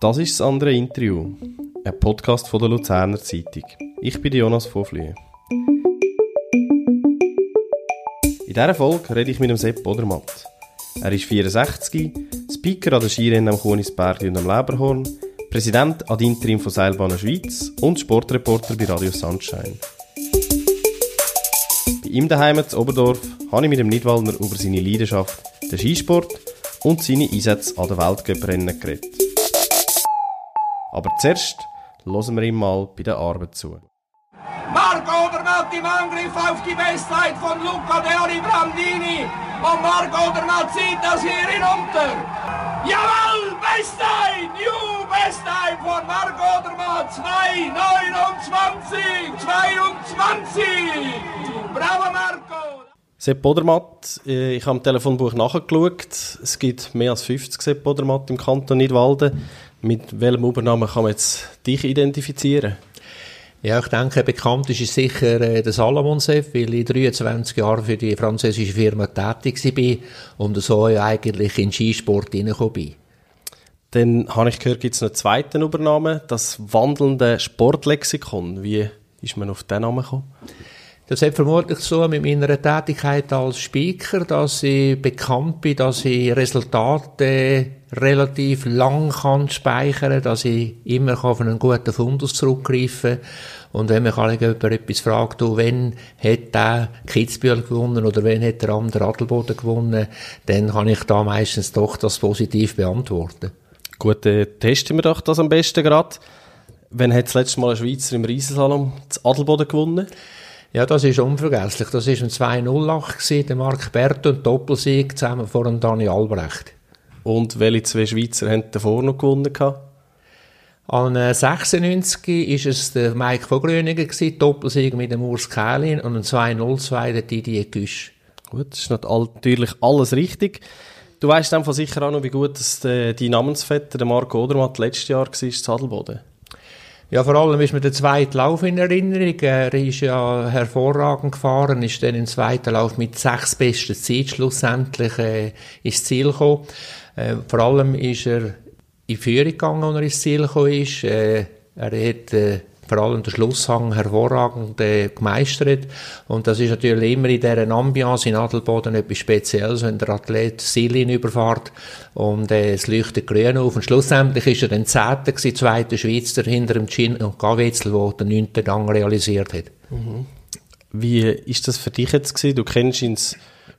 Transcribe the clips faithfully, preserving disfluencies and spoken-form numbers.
Das ist das andere Interview, ein Podcast von der Luzerner Zeitung. Ich bin Jonas von Flüe. In dieser Folge rede ich mit dem Sepp Odermatt. Er ist vierundsechzig, Speaker an der Skirennen am Chuenisbärgli und am Lauberhorn, Präsident ad interim von Seilbahnen in Schweiz und Sportreporter bei Radio Sunshine. Bei ihm daheim in Oberdorf habe ich mit dem Nidwaldner über seine Leidenschaft, den Skisport und seine Einsätze an den Weltcuprennen geredet. Aber zuerst hören wir ihm mal bei der Arbeit zu. Marco Odermatt im Angriff auf die Westseite von Luca Deoli Brandini. Und Marco Odermatt zieht das hier hinunter. Jawohl, Westseite! New Westseite von Marco Odermatt. zwei neunundzwanzig, zweiundzwanzig. Bravo, Marco! Sepp Odermatt, ich habe im Telefonbuch nachgeschaut. Es gibt mehr als fünfzig Sepp Odermatt im Kanton Nidwalden. Mit welchem Übernamen kann man jetzt dich identifizieren? Ja, ich denke, bekannt ist sicher äh, der Salomonsef, weil ich dreiundzwanzig Jahre für die französische Firma tätig war und so ja eigentlich in den Skisport reingekommen bin. Dann habe ich gehört, gibt es einen zweiten Übernamen, das wandelnde Sportlexikon. Wie ist man auf diesen Namen gekommen? Das hat vermutlich so mit meiner Tätigkeit als Speaker, dass ich bekannt bin, dass ich Resultate relativ lang kann speichern, dass ich immer auf einen guten Fundus zurückgreifen kann. Und wenn mich jemand etwas fragt, oh, wann hat der Kitzbühel gewonnen oder wann hat der andere Adelboden gewonnen, dann kann ich da meistens doch das positiv beantworten. Gut, äh, testen wir doch das am besten gerade. Wann hat das letzte Mal ein Schweizer im Riesensalon das Adelboden gewonnen? Ja, das ist unvergesslich. Das war ein zwei null acht, der Marc Berto und Doppelsieg zusammen vor dem Daniel Albrecht. Und welche zwei Schweizer haben davor noch gewonnen? An sechsundneunzig war es der Mike von Gröningen, Doppelsieg mit dem Urs Kälin und ein zwei null zwei der Didier Küsch. Gut, das ist natürlich alles richtig. Du weißt dann von sicher auch noch, wie gut dass der, dein Namensvetter, der Marco Odermatt, letztes Jahr war, das Adelboden. Ja, vor allem ist mir der zweite Lauf in Erinnerung. Er ist ja hervorragend gefahren, ist dann im zweiten Lauf mit sechs besten Zeit schlussendlich äh, ins Ziel gekommen. Äh, vor allem ist er in Führung gegangen, als er ins Ziel gekommen ist. Äh, er hat äh, vor allem den Schlusshang hervorragend äh, gemeistert. Und das ist natürlich immer in dieser Ambiance in Adelboden etwas Spezielles, wenn der Athlet Silin überfährt und äh, es leuchtet grün auf. Und schlussendlich war er dann Zehnter gewesen, zweiter Schweizer hinter dem Gino Caviezel, der den neunten Gang realisiert hat. Mhm. Wie war das für dich jetzt gewesen? Du kennst ihn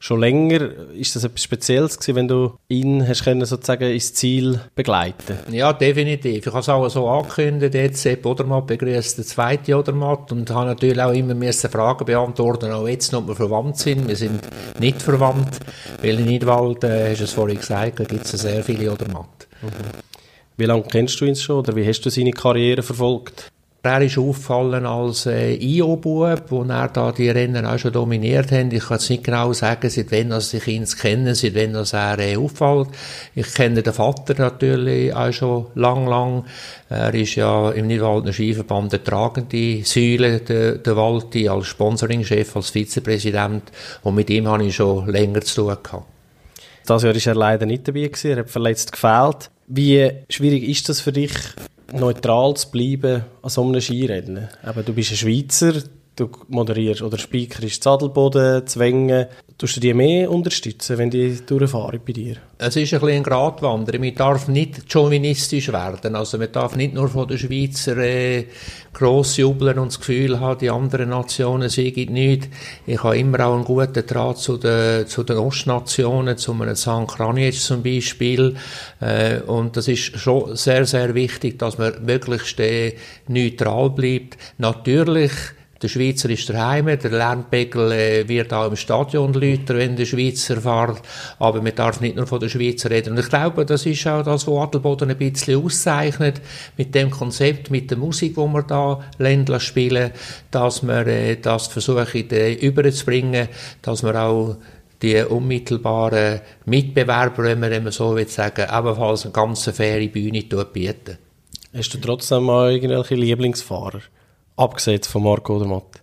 schon länger. Ist das etwas Spezielles gewesen, wenn du ihn hast können, sozusagen ins Ziel begleiten? Ja, definitiv. Ich habe es auch so angekündigt. Jetzt Sepp Odermatt begrüßt den zweiten Odermatt und habe natürlich auch immer müssen Fragen beantworten, auch jetzt, ob wir verwandt sind. Wir sind nicht verwandt, weil in Nidwalden, äh, hast du es vorhin gesagt, gibt es sehr viele Odermatt. Mhm. Wie lange kennst du ihn schon oder wie hast du seine Karriere verfolgt? Er ist aufgefallen als äh, I O-Bub, wo er da die Rennen auch schon dominiert hat. Ich kann es nicht genau sagen, seit wann ich ihn kenne, seit wann er äh, auffällt. Ich kenne den Vater natürlich auch schon lang, lang. Er ist ja im Nidwaldner-Scheinverband der tragende Säule, der, der Walti, als Sponsoringchef, als Vizepräsident. Und mit ihm habe ich schon länger zu tun gehabt. Das Jahr war er leider nicht dabei gewesen. Er hat verletzt gefehlt. Wie schwierig ist das für dich, neutral zu bleiben an so einem Skirennen? Aber du bist ein Schweizer, du moderierst oder speakerst Adelboden, Zwängen. Tust du die mehr unterstützen, wenn die durchfahren bei dir? Es ist ein bisschen ein Gratwanderung. Man darf nicht chauvinistisch werden. Also man darf nicht nur von den Schweizer äh, gross jubeln und das Gefühl haben, die anderen Nationen seien nichts. Ich habe immer auch einen guten Draht zu den, zu den Ostnationen, zu einem Sankt Kranjic zum Beispiel. Äh, und das ist schon sehr, sehr wichtig, dass man möglichst äh, neutral bleibt. Natürlich, der Schweizer ist daheim, der Lärmpegel äh, wird auch im Stadion lauter, wenn der Schweizer fährt. Aber man darf nicht nur von den Schweizer reden. Und ich glaube, das ist auch das, was Adelboden ein bisschen auszeichnet, mit dem Konzept, mit der Musik, die wir da Ländler spielen, dass wir äh, das versuchen, äh, überzubringen, dass wir auch die unmittelbaren Mitbewerber, wenn man, wenn man so will sagen, ebenfalls eine ganz faire Bühne bieten. Hast du trotzdem mal irgendwelche Lieblingsfahrer? Abgesehen von Marco Odermatt?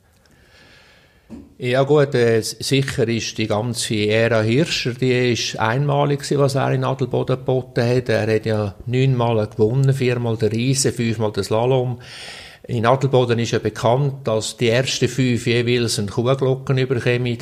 Ja gut, äh, sicher ist die ganze Ära Hirscher, die ist einmalig gewesen, was er in Adelboden geboten hat. Er hat ja neunmal gewonnen, viermal den Riesen, fünfmal den Slalom. In Adelboden ist ja bekannt, dass die ersten fünf jeweils eine Kuhglocken überkommen. Mhm.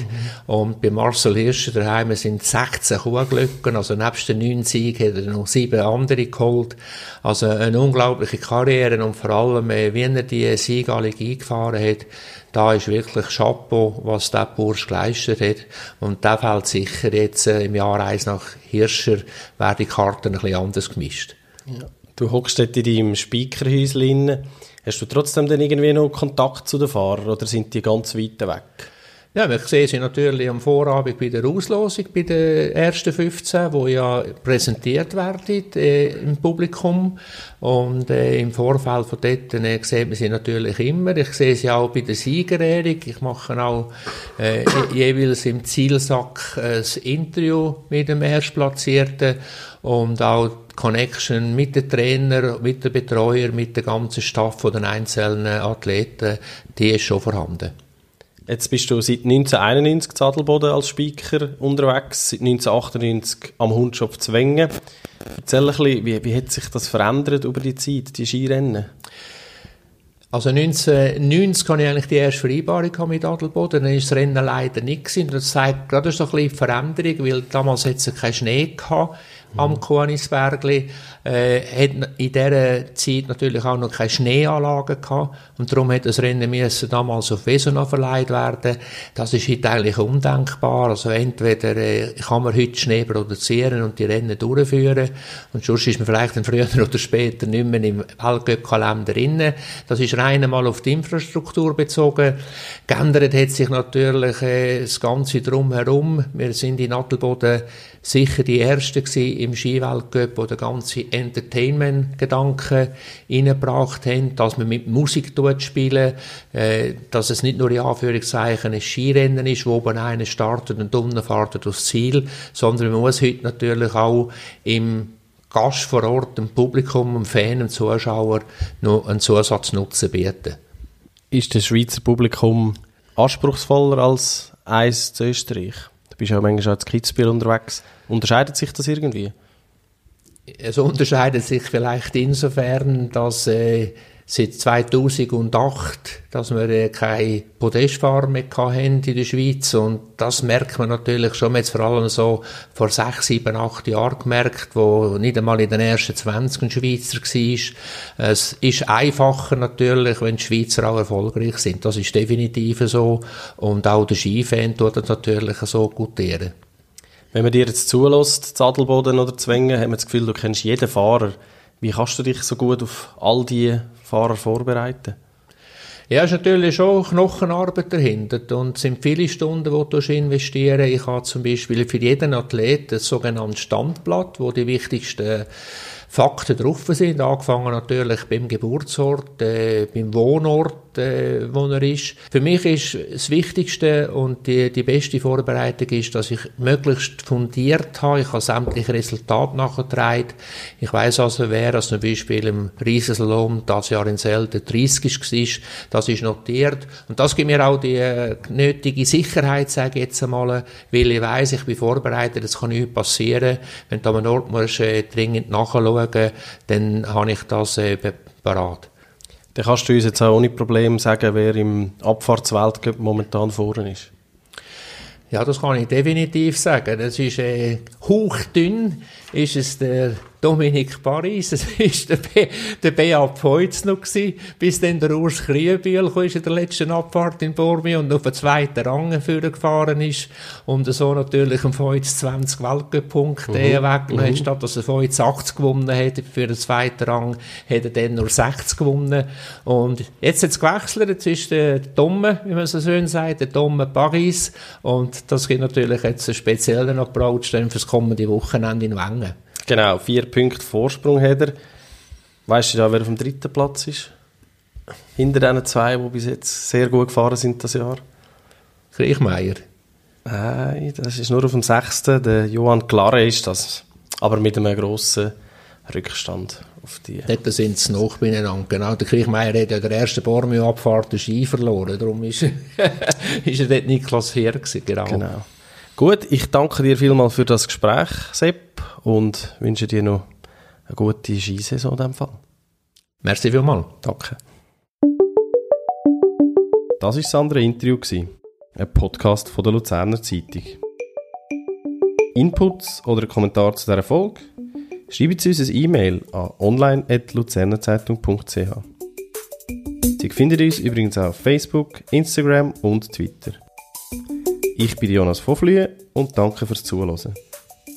Und bei Marcel Hirscher daheim sind sechzehn Kuhglocken. Also nebst den neun Siegen hat er noch sieben andere geholt. Also eine unglaubliche Karriere und vor allem, wie er die Siege alle eingefahren hat, da ist wirklich Chapeau, was der Bursch geleistet hat. Und der fällt sicher jetzt im Jahr eins nach Hirscher, werden die Karten ein bisschen anders gemischt. Ja. Du hockst dort in deinem Spikerhäuschen. Hast du trotzdem dann irgendwie noch Kontakt zu den Fahrern oder sind die ganz weit weg? Ja, wir sehen sie natürlich am Vorabend bei der Auslosung, bei den ersten fünfzehn, die ja präsentiert werden äh, im Publikum. Und äh, im Vorfeld von dort äh, sieht man sie natürlich immer. Ich sehe sie auch bei der Siegerehrung. Ich mache auch äh, jeweils im Zielsack äh, das Interview mit dem Erstplatzierten und auch Connection mit den Trainern, mit den Betreuern, mit der ganzen Staff von den einzelnen Athleten, die ist schon vorhanden. Jetzt bist du seit neunzehnhunderteinundneunzig in Adelboden als Speaker unterwegs, seit neunzehnhundertachtundneunzig am Hundschopf zu Wengen. Erzähl ein bisschen, wie, wie hat sich das verändert über die Zeit, die Skirennen? Also neunzehnhundertneunzig hatte ich eigentlich die erste Vereinbarung mit Adelboden, dann war das Rennen leider nicht gewesen. Das zeigt gerade so ein bisschen Veränderung, weil damals hatte es keinen Schnee gehabt am Chuenisbärgli, äh, hat in dieser Zeit natürlich auch noch keine Schneeanlagen gehabt und darum hat das Rennen müssen damals auf Vesona verleiht werden. Das ist heute eigentlich undenkbar, also entweder äh, kann man heute Schnee produzieren und die Rennen durchführen und sonst ist man vielleicht dann früher oder später nicht mehr im Weltcup-Kalender drin. Das ist rein einmal auf die Infrastruktur bezogen. Geändert hat sich natürlich äh, das Ganze drumherum. Wir sind in Adelboden sicher die Ersten gewesen im Ski-Weltcup, wo der ganze Entertainment-Gedanke reingebracht haben, dass man mit Musik spielt, äh, dass es nicht nur in Anführungszeichen ein Skirennen ist, wo oben einer startet und unten fährt durchs Ziel, sondern man muss heute natürlich auch im Gast vor Ort, dem Publikum, dem Fan, dem Zuschauer noch einen Zusatznutzen bieten. Ist das Schweizer Publikum anspruchsvoller als eins zu Österreich? Du bist ja manchmal auch in Kitzbühel unterwegs. Unterscheidet sich das irgendwie? Es unterscheidet sich vielleicht insofern, dass äh, seit zweitausendacht, dass wir äh, keine Podestfahrer mehr hatten in der Schweiz. Und das merkt man natürlich schon. Man hat es vor allem so vor sechs, sieben, acht Jahren gemerkt, wo nicht einmal in den ersten zwanzig ein Schweizer war. Es ist einfacher natürlich, wenn die Schweizer auch erfolgreich sind. Das ist definitiv so. Und auch der Skifan tut das natürlich so gutieren. Wenn man dir jetzt zulässt, Adelboden oder Wengen, hat man das Gefühl, du kennst jeden Fahrer. Wie kannst du dich so gut auf all diese Fahrer vorbereiten? Ja, es ist natürlich schon Knochenarbeit dahinter und es sind viele Stunden, die du investieren musst. Ich habe zum Beispiel für jeden Athleten das sogenannte Standblatt, wo die wichtigsten Fakten drauf sind, angefangen natürlich beim Geburtsort, äh, beim Wohnort, äh, wo er ist. Für mich ist das Wichtigste und die, die beste Vorbereitung ist, dass ich möglichst fundiert habe. Ich habe sämtliche Resultate nachgetragen. Ich weiss also, wer als zum Beispiel im Riesensalon das Jahr in Selden dreißig war, das ist notiert. Und das gibt mir auch die äh, nötige Sicherheit, sage ich jetzt einmal, weil ich weiss, ich bin vorbereitet, es kann nichts passieren. Wenn du an einem Ort musst, äh, dringend nachschauen, dann habe ich das äh, parat. Dann kannst du uns jetzt auch ohne Probleme sagen, wer im Abfahrtsweltcup momentan vorne ist. Ja, das kann ich definitiv sagen. Es ist äh, hauchdünn, ist es der Dominik Paris, es war der Bea Pfeutz noch gewesen, bis dann der Urs Kälin ist in der letzten Abfahrt in Bormi und auf den zweiten Rang vorgefahren ist und so natürlich im Pfeutz zwanzig Weltcup-Punkte mhm. weggenommen mhm. statt dass er Pfeutz achtzig gewonnen hat, für den zweiten Rang hat er dann nur sechzig gewonnen und jetzt hat es gewechselt, jetzt ist der Dumme, wie man so schön sagt, der Dumme Paris und das gibt natürlich jetzt einen speziellen Approach für das kommende Wochenende in Wengen. Genau, vier Punkte Vorsprung hat er. Weißt du ja, wer auf dem dritten Platz ist? Hinter diesen zwei, die bis jetzt sehr gut gefahren sind das Jahr. Kriechmeier. Nein, das ist nur auf dem sechsten. Der Johann Klare ist das. Aber mit einem grossen Rückstand auf die. Dort sind sie noch beieinander. Genau, der Kriechmeier hat ja in der ersten Bormio-Abfahrt den Ski verloren, darum ist, ist er dort nicht klassiert gewesen. Genau. Genau. Gut, ich danke dir vielmals für das Gespräch, Sepp, und wünsche dir noch eine gute Skisaison in diesem Fall. Merci vielmals. Danke. Das war das andere Interview, ein Podcast von der Luzerner Zeitung. Inputs oder Kommentare zu dieser Folge? Schreibt Sie uns ein E-Mail an online at luzernerzeitung punkt c h. Sie finden uns übrigens auch auf Facebook, Instagram und Twitter. Ich bin Jonas von Flüe und danke fürs Zuhören.